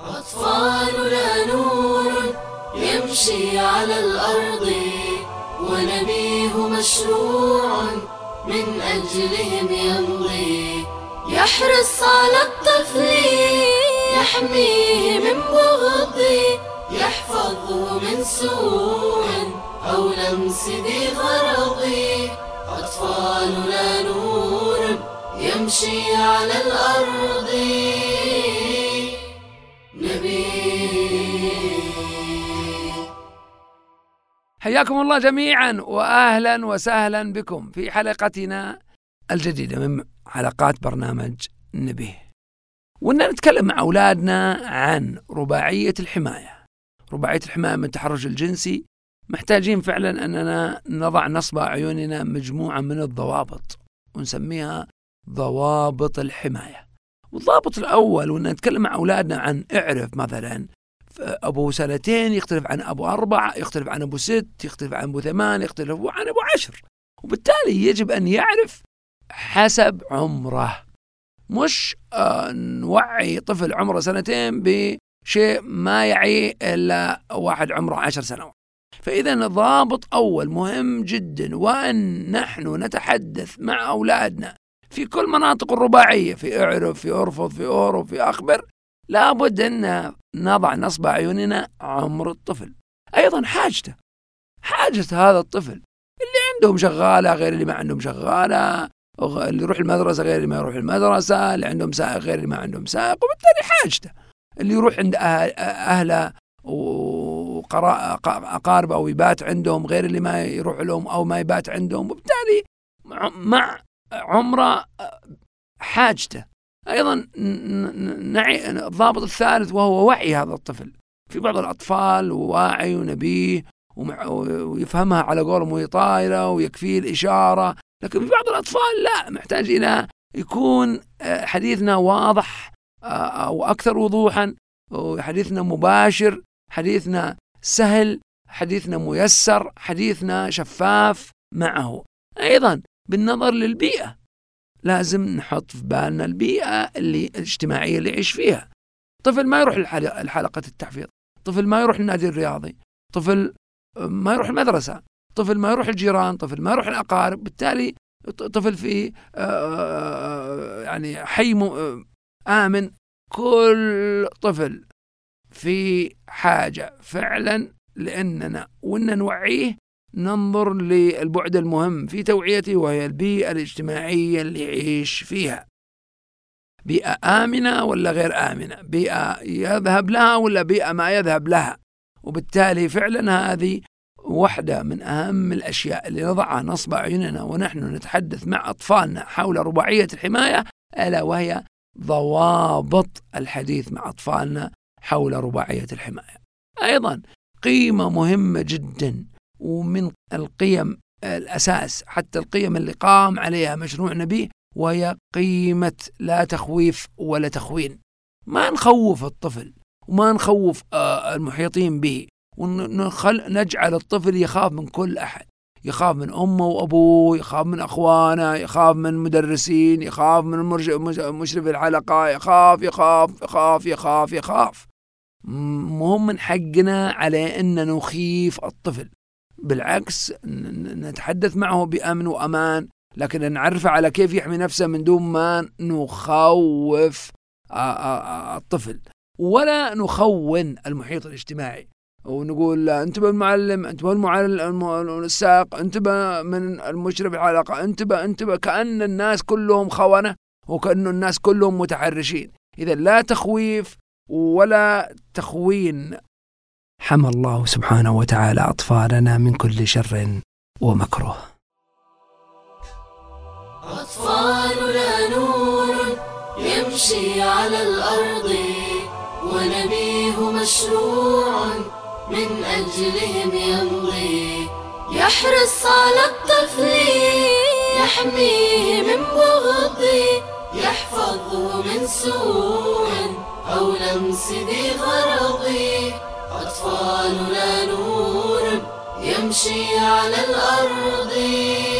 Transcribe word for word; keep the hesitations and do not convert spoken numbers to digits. أطفالنا نور يمشي على الأرض، ونبيه مشروع من أجلهم يمضي. يحرص على الطفل يحميه من بغض، يحفظه من سوء أو لمس ذي غرض. أطفالنا نور يمشي على الأرض، حياكم الله جميعا وأهلا وسهلا بكم في حلقتنا الجديدة من حلقات برنامج نبيه، وإننا نتكلم مع أولادنا عن رباعية الحماية رباعية الحماية من التحرش الجنسي. محتاجين فعلا أننا نضع نصب عيوننا مجموعة من الضوابط ونسميها ضوابط الحماية. والضابط الأول، وإننا نتكلم مع أولادنا عن اعرف مثلا أبو سنتين يختلف عن أبو أربعة، يختلف عن أبو ست، يختلف عن أبو ثمان، يختلف عن أبو عشر، وبالتالي يجب أن يعرف حسب عمره. مش آه نوعي طفل عمره سنتين بشيء ما يعي إلا واحد عمره عشر سنوات. فإذا ضابط أول مهم جدا، وأن نحن نتحدث مع أولادنا في كل مناطق الرباعية، في أعرف، في أرفض، في أهرب، في أخبر، لابد أن نضع نصب عيوننا عمر الطفل. أيضا حاجته حاجة هذا الطفل، اللي عندهم شغالة غير اللي ما عندهم شغالة، اللي يروح المدرسة غير اللي ما يروح المدرسة، اللي عندهم سائق غير اللي ما عندهم سائق، وبالتالي حاجته. اللي يروح عند أهله وأقاربه ويبات عندهم غير اللي ما يروح لهم أو ما يبات عندهم، وبالتالي مع عمره حاجته. أيضا نعي الضابط الثالث وهو وعي هذا الطفل. في بعض الأطفال واعي ونبيه ويفهمها على قولهم وهي طايرة ويكفيه الإشارة، لكن في بعض الأطفال لا، محتاج إلى يكون حديثنا واضح وأكثر وضوحا، حديثنا مباشر، حديثنا سهل، حديثنا ميسر، حديثنا شفاف معه. أيضا بالنظر للبيئة، لازم نحط في بالنا البيئة اللي الاجتماعية اللي يعيش فيها. طفل ما يروح الحلقة التحفيظ، طفل ما يروح النادي الرياضي، طفل ما يروح المدرسة، طفل ما يروح الجيران، طفل ما يروح الأقارب، بالتالي طفل في يعني حي آمن. كل طفل في حاجة فعلا، لأننا وإننا نوعيه ننظر للبعد المهم في توعيته، وهي البيئة الاجتماعية اللي يعيش فيها. بيئة آمنة ولا غير آمنة، بيئة يذهب لها ولا بيئة ما يذهب لها. وبالتالي فعلا هذه واحدة من أهم الأشياء اللي نضعها نصب عيننا ونحن نتحدث مع أطفالنا حول رباعية الحماية، ألا وهي ضوابط الحديث مع أطفالنا حول رباعية الحماية. أيضا قيمة مهمة جدا، ومن القيم الأساس حتى القيم اللي قام عليها مشروع نبيه، وهي قيمة لا تخويف ولا تخوين. ما نخوف الطفل وما نخوف المحيطين به، ونجعل الطفل يخاف من كل أحد، يخاف من أمه وأبوه، يخاف من أخوانه، يخاف من المدرسين، يخاف من مشرف الحلقة، يخاف يخاف يخاف يخاف يخاف. مهم من حقنا على أن نخيف الطفل، بالعكس نتحدث معه بأمن وأمان، لكن نعرفه على كيف يحمي نفسه من دون ما نخوف الطفل ولا نخون المحيط الاجتماعي، ونقول انتبه المعلم، انتبه المعلم السائق، انتبه من المشرف الحلقة، انتبه انتبه كأن الناس كلهم خونة وكأن الناس كلهم متحرشين. إذا لا تخويف ولا تخوين. حمى الله سبحانه وتعالى أطفالنا من كل شر ومكروه. أطفالنا نور يمشي على الأرض، ونبيه مشروع من أجلهم يمضي. يحرص على الطفل يحميه من بغض، يحفظه من سوء أو لمس ذي غرض. أطفالنا نور يمشي على الأرض.